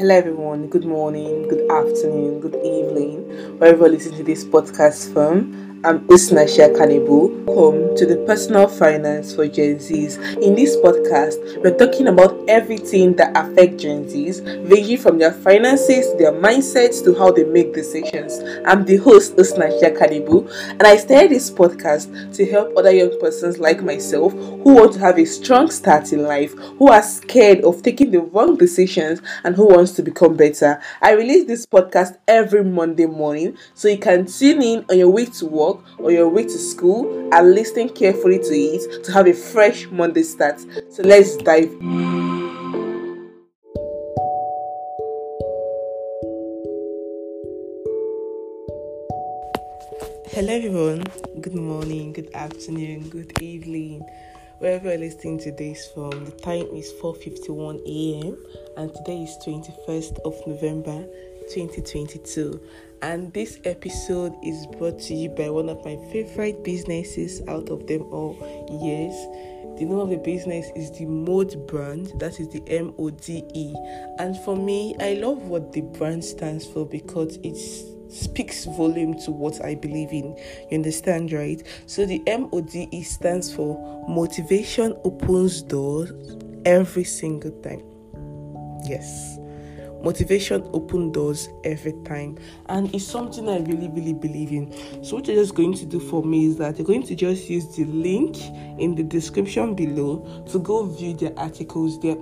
Hello everyone, good morning, good afternoon, good evening, wherever you listen to this podcast from. I'm Osnashia Kanibu. Welcome to the Personal Finance for Gen Zs. In this podcast, we're talking about everything that affects Gen Zs, ranging from their finances, their mindsets, to how they make decisions. I'm the host, Osnashia Kanibu, and I started this podcast to help other young persons like myself who want to have a strong start in life, who are scared of taking the wrong decisions, and who wants to become better. I release this podcast every Monday morning, so you can tune in on your way to work or your way to school and listen carefully to it to have a fresh Monday start. So let's dive in. Hello everyone, good morning, good afternoon, good evening. Wherever you're listening to this from, the time is 4:51 a.m. and today is 21st of November 2022, and this episode is brought to you by one of my favorite businesses out of them all. Yes, the name of the business is the MODE brand, that is the MODE, and for me, I love what the brand stands for because it's speaks volume to what I believe in. You understand, right? So the MODE stands for motivation opens doors every single time. Yes, motivation opens doors every time, and it's something I really believe in. So what you're just going to do for me is that you're going to just use the link in the description below to go view their articles there.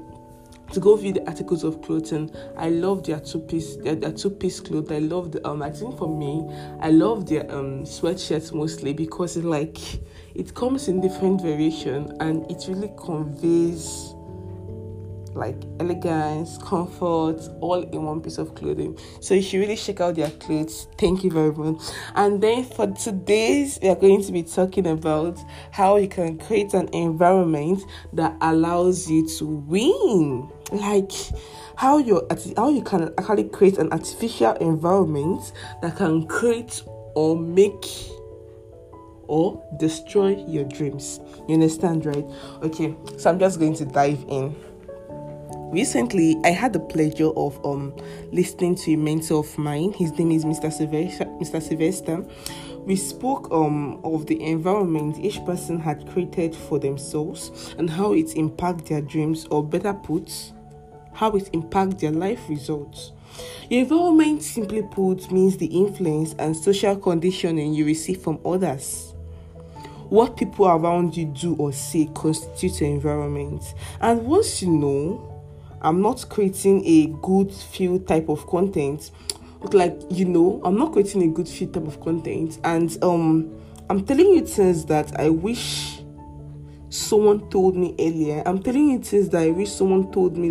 To go view the articles of clothing. I love their two-piece clothes. I love the I think for me, I love their sweatshirts mostly because it it comes in different variation and it really conveys elegance, comfort, all in one piece of clothing. So you should really check out their clothes. Thank you very much. And then for today's, we are going to be talking about how you can create an environment that allows you to win. How you can actually create an artificial environment that can create or make or destroy your dreams. You understand, right? Okay, so I'm just going to dive in. Recently, I had the pleasure of listening to a mentor of mine. His name is Mr. Sylvester. We spoke of the environment each person had created for themselves and how it impacts their dreams, or better put, how it impacts their life results. Your environment, simply put, means the influence and social conditioning you receive from others. What people around you do or say constitutes your environment. And once you know, I'm not creating a good feel type of content. And I'm telling you things that I wish someone told me earlier. I'm telling you things that I wish someone told me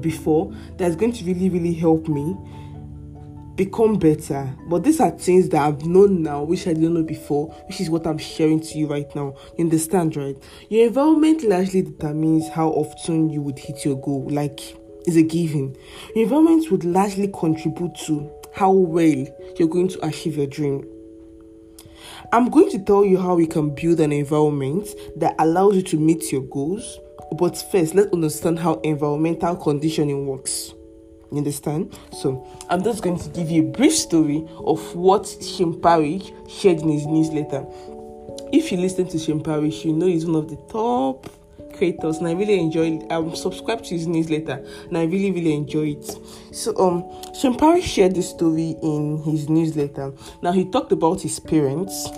before, that's going to really help me become better. But these are things that I've known now, which I didn't know before, which is what I'm sharing to you right now. You understand, right? Your environment largely determines how often you would hit your goal. It's a given. Your environment would largely contribute to how well you're going to achieve your dream. I'm going to tell you how you can build an environment that allows you to meet your goals. But first, let's understand how environmental conditioning works. You understand? So, I'm just going to give you a brief story of what Shane Parrish shared in his newsletter. If you listen to Shane Parrish, you know he's one of the top creators, and I really enjoy it. I'm subscribed to his newsletter, and I really enjoy it. So, Shane Parrish shared this story in his newsletter. Now, he talked about his parents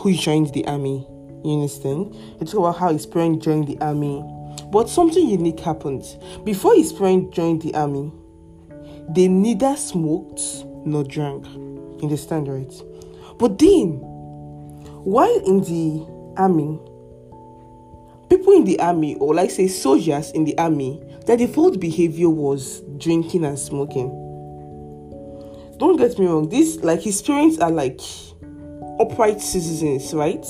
who joined the army. You understand? He talked about how his parents joined the army. But something unique happened. Before his parents joined the army, they neither smoked nor drank. You understand, right? But then, while in the army, people in the army, or soldiers in the army, their default behavior was drinking and smoking. Don't get me wrong, his parents are upright citizens, right?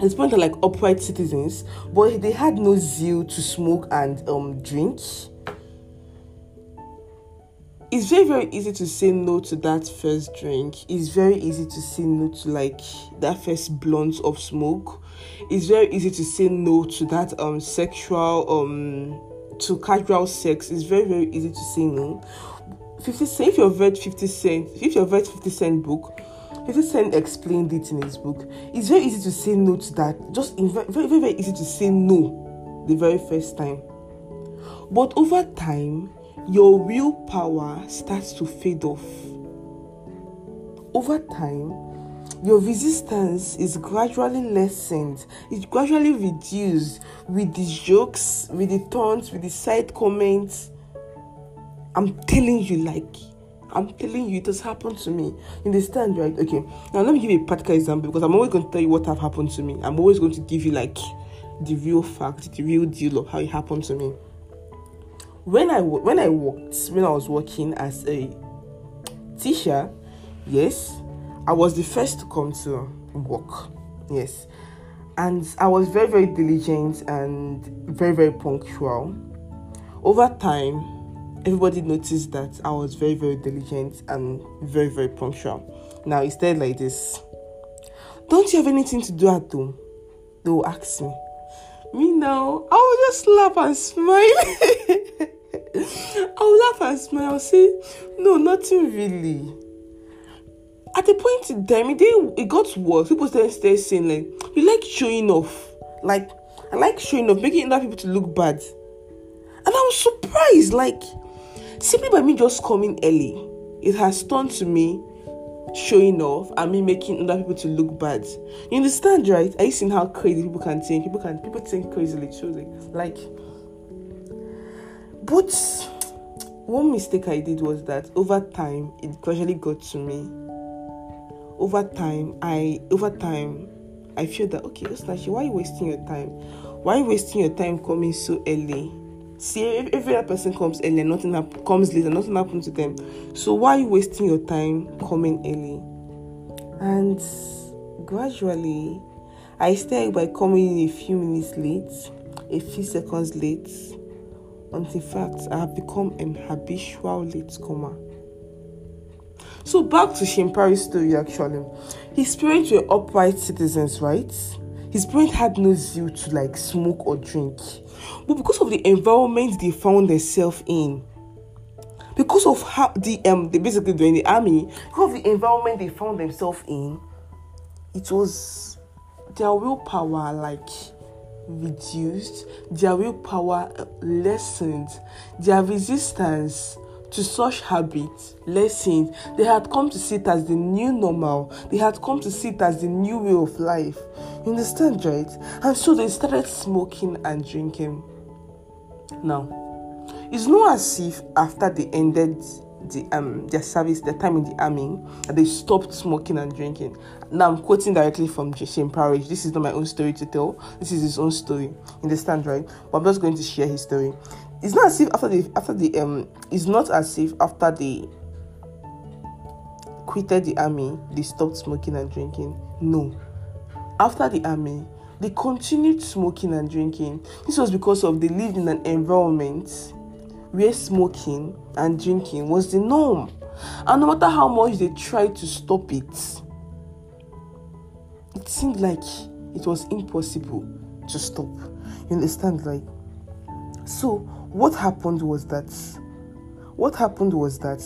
His parents are upright citizens, but they had no zeal to smoke and drink. It's very easy to say no to that first drink. It's very easy to say no to that first blunt of smoke. It's very easy to say no to that sexual to casual sex, it's very, very easy to say no. 50 Cent, if you've read 50 Cent, if you've read 50 Cent book, 50 Cent explained it in his book. It's very easy to say no to that. Just very, very easy to say no the very first time. But over time, your willpower starts to fade off. Over time, your resistance is gradually lessened. It's gradually reduced with the jokes, with the taunts, with the side comments. I'm telling you, it has happened to me. You understand, right? Okay. Now let me give you a practical example, because I'm always going to tell you what have happened to me. I'm always going to give you like the real fact, the real deal of how it happened to me. When I was working as a teacher, yes, I was the first to come to work. Yes, and I was very, very diligent and very, very punctual. Over time, everybody noticed that I was very, very diligent and very, very punctual. Now, instead like this, don't you have anything to do at home? They will ask me. Me now, I will just laugh and smile. I'll say, no, nothing really. At the point in time, it got worse. People started saying, like, you like showing off. Like, I like showing off, making other people to look bad. And I was surprised, like, simply by me just coming early, it has turned to me showing off and me making other people to look bad. You understand, right? Are you seeing how crazy people can think? People think crazily, truly. But one mistake I did was that over time, it gradually got to me. Over time, I feel that, okay, Osnashia, why are you wasting your time? Why are you wasting your time coming so early? See, if every other person comes early and nothing comes later, nothing happens to them. So why are you wasting your time coming early? And gradually, I started by coming in a few minutes late, a few seconds late, until in fact, I have become an habitual latecomer. So back to Shane Parrish's story, actually. His parents were upright citizens, right? His parents had no zeal to like smoke or drink. But because of the environment they found themselves in, because of how they basically were in the army, because of the environment they found themselves in, it was their willpower like reduced, their willpower lessened, their resistance to such habits lessened. They had come to see it as the new normal. They had come to see it as the new way of life. You understand, right? And so they started smoking and drinking. Now, it's not as if after they ended their service, their time in the army, that they stopped smoking and drinking. Now, I'm quoting directly from Shane Parrish. This is not my own story to tell. This is his own story. You understand, right? But I'm just going to share his story. It's not as if after they quitted the army, they stopped smoking and drinking. No. After the army, they continued smoking and drinking. This was because of they lived in an environment where smoking and drinking was the norm. And no matter how much they tried to stop it, it seemed like it was impossible to stop. You understand, right? So What happened was that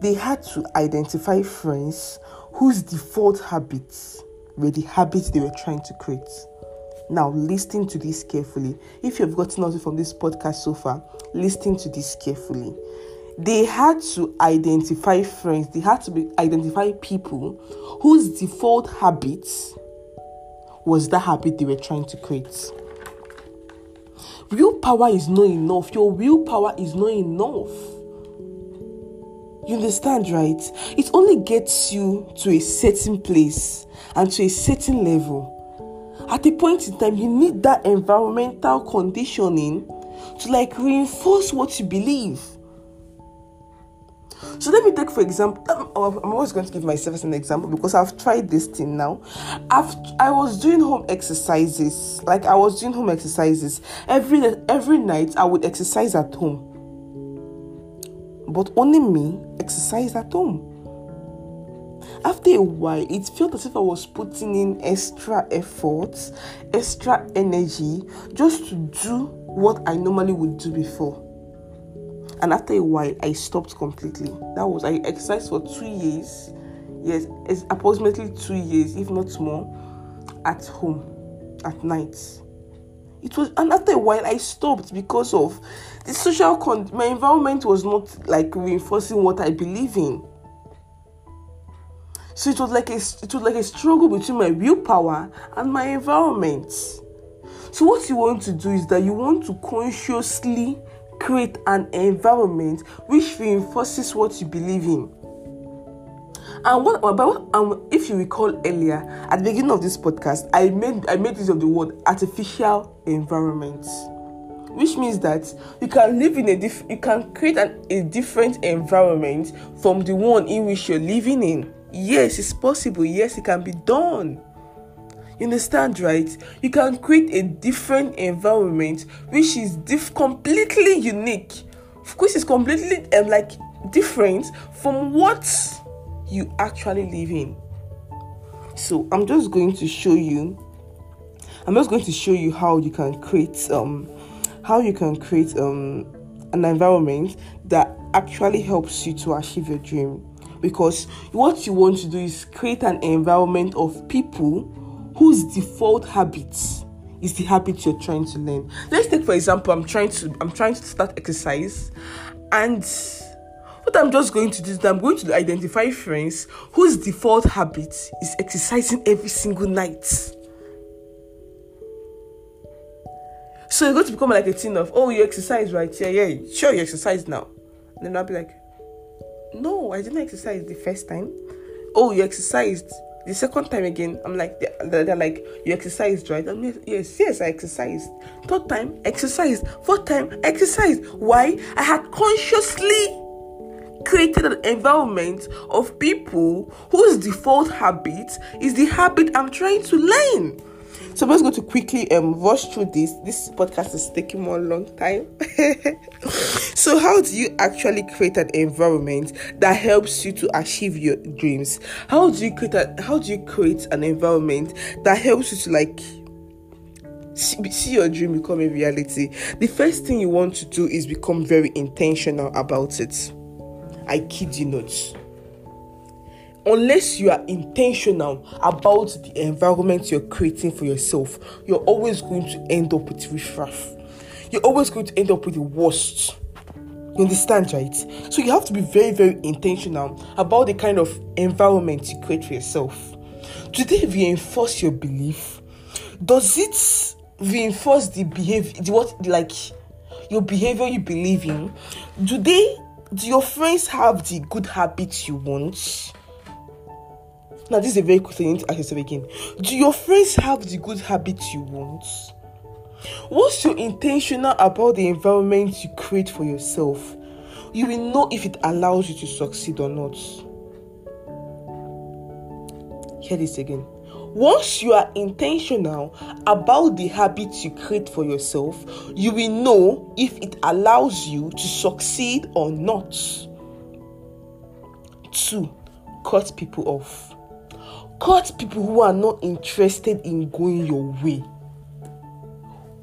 they had to identify friends whose default habits were the habits they were trying to create. Now, listen to this carefully. If you've gotten nothing from this podcast so far, listen to this carefully. They had to identify friends. They had to identify people whose default habits was the habit they were trying to create. Willpower is not enough. Your willpower is not enough. You understand, right? It only gets you to a certain place and to a certain level. At a point in time, you need that environmental conditioning to like reinforce what you believe. So let me take, for example, I'm always going to give myself as an example because I've tried this thing now. I was doing home exercises. Every night I would exercise at home. But only me exercised at home. After a while, it felt as if I was putting in extra efforts, extra energy just to do what I normally would do before. And after a while, I stopped completely. I exercised for 2 years. Yes, it's approximately 2 years, if not more, at home, at night. And after a while, I stopped because of the social my environment was not like reinforcing what I believe in. So it was like a struggle between my willpower and my environment. So what you want to do is that you want to consciously create an environment which reinforces what you believe in. And if you recall earlier, at the beginning of this podcast, I made use of the word artificial environment, which means that you can live in a different environment from the one in which you're living in. Yes, it's possible. Yes, it can be done. You understand, right? You can create a different environment which is completely unique, which is completely different from what you actually live in. So I'm just going to show you how you can create an environment that actually helps you to achieve your dream. Because what you want to do is create an environment of people whose default habits is the habit you're trying to learn. Let's take, for example, I'm trying to start exercise, and what I'm just going to do is that I'm going to identify friends whose default habit is exercising every single night. So you're going to become like a thing of, oh, you exercise, right? Yeah, sure, you exercise now. And then I'll be like, no, I didn't exercise the first time. Oh, you exercised. The second time again, I'm like, they're like, you exercised, right? I'm like, yes, I exercised. Third time, exercised. Fourth time, exercised. Why? I had consciously created an environment of people whose default habit is the habit I'm trying to learn. So I'm just going to quickly rush through this. This podcast is taking more long time. So how do you actually create an environment that helps you to achieve your dreams? How do you create an environment that helps you to see your dream become a reality? The first thing you want to do is become very intentional about it. I kid you not. Unless you are intentional about the environment you're creating for yourself, you're always going to end up with riffraff. You're always going to end up with the worst. You understand, right? So you have to be very, very intentional about the kind of environment you create for yourself. Do they reinforce your belief? Does it reinforce the behavior, your behavior you believe in? Do your friends have the good habits you want? Now, this is a very good thing to ask yourself again. Do your friends have the good habits you want? Once you're intentional about the environment you create for yourself, you will know if it allows you to succeed or not. Hear this again. Once you are intentional about the habits you create for yourself, you will know if it allows you to succeed or not. 2. Cut people off. Cut people who are not interested in going your way.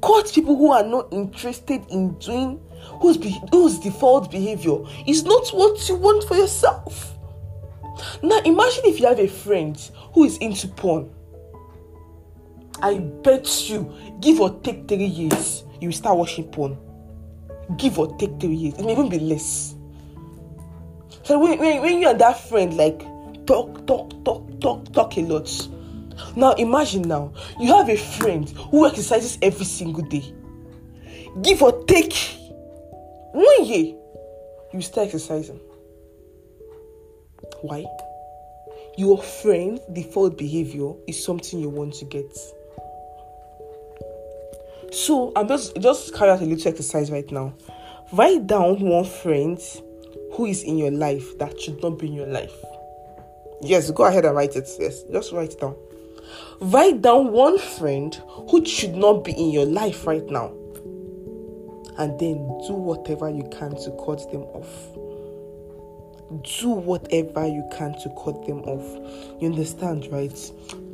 Cut people who are not interested in doing, whose default behavior is not what you want for yourself. Now imagine if you have a friend who is into porn. I bet you, give or take 3 years, you will start watching porn. Give or take 3 years. It may even be less. So when you and that friend talk a lot. Now imagine now you have a friend who exercises every single day. Give or take 1 year, you start exercising. Why? Your friend's default behavior is something you want to get. So I'm just carry out a little exercise right now. Write down one friend who is in your life that should not be in your life. Yes, go ahead and write it. Yes, just write it down. Write down one friend who should not be in your life right now. And then do whatever you can to cut them off. Do whatever you can to cut them off. You understand, right?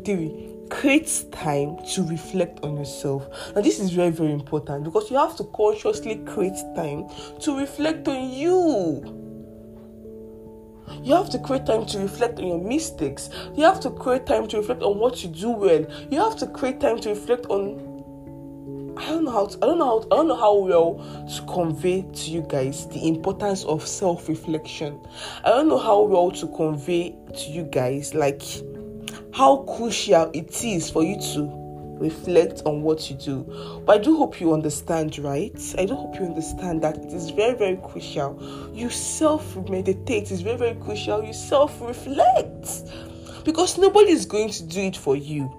3. Create time to reflect on yourself. Now, this is very, very important because you have to consciously create time to reflect on you. You have to create time to reflect on your mistakes. You have to create time to reflect on what you do well. You have to create time to reflect on. I don't know how well to convey to you guys the importance of self-reflection. I don't know how well to convey to you guys like how crucial it is for you to reflect on what you do. But I do hope you understand, right? I do hope you understand that it is very, very crucial. You self-meditate. It's very, very crucial. You self-reflect. Because nobody is going to do it for you.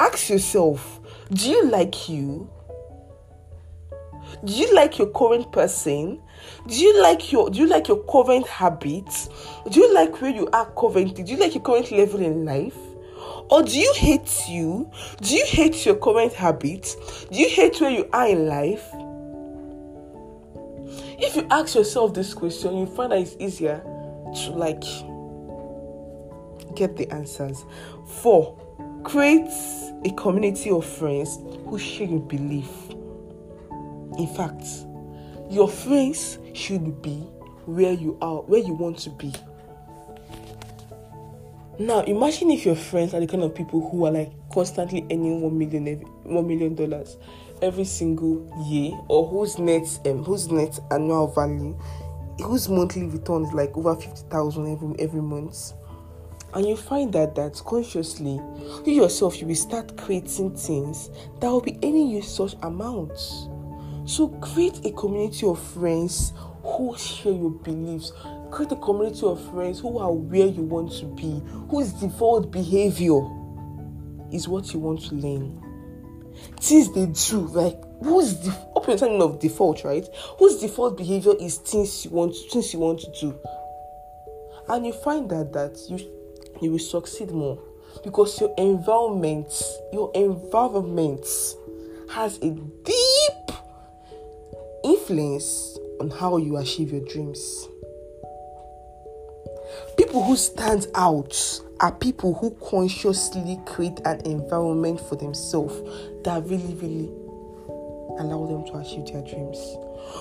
Ask yourself, do you like you? Do you like your current person? Do you like your current habits? Do you like where you are currently? Do you like your current level in life? Or do you hate you? Do you hate your current habits? Do you hate where you are in life? If you ask yourself this question, you find that it's easier to get the answers. 4, create a community of friends who share your belief. In fact, your friends should be where you are, where you want to be. Now, imagine if your friends are the kind of people who are constantly earning $1 million every single year, or whose net annual value, whose monthly return is over 50,000 every month. And you find that consciously, you yourself, you will start creating things that will be earning you such amounts. So create a community of friends who share your beliefs. Create a community of friends who are where you want to be, whose default behavior is what you want to learn. Things they do, whose understanding of default, right? Whose default behavior is things you want to do. And you find that you will succeed more because your environment has a deep influence on how you achieve your dreams. People who stand out are people who consciously create an environment for themselves that really, really allow them to achieve their dreams.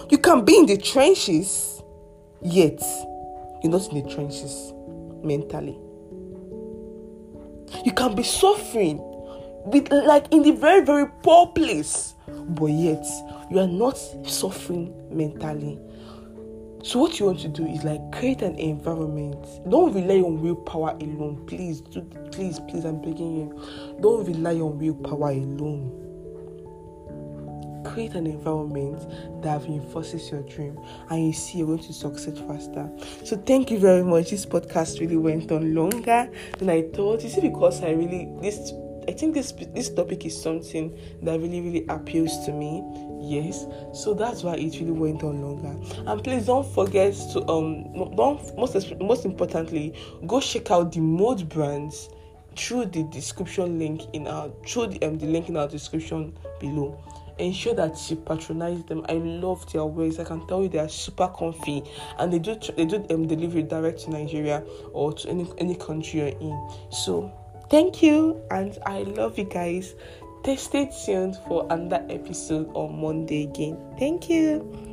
You can be in the trenches, yet you're not in the trenches mentally. You can be suffering with in the very, very poor place, but yet you are not suffering mentally. So what you want to do is create an environment. Don't rely on willpower alone. Please, I'm begging you. Don't rely on willpower alone. Create an environment that reinforces your dream, and you see you're going to succeed faster. So thank you very much. This podcast really went on longer than I thought. You see, because I think this topic is something that really, really appeals to me. Yes, so that's why it really went on longer. And please don't forget to most importantly, go check out the MODE brands through the description link the link in our description below. Ensure that you patronize them. I love their wares. I can tell you they are super comfy, and they do delivery direct to Nigeria or to any country you're in. So thank you, and I love you guys. Stay tuned for another episode on Monday again. Thank you.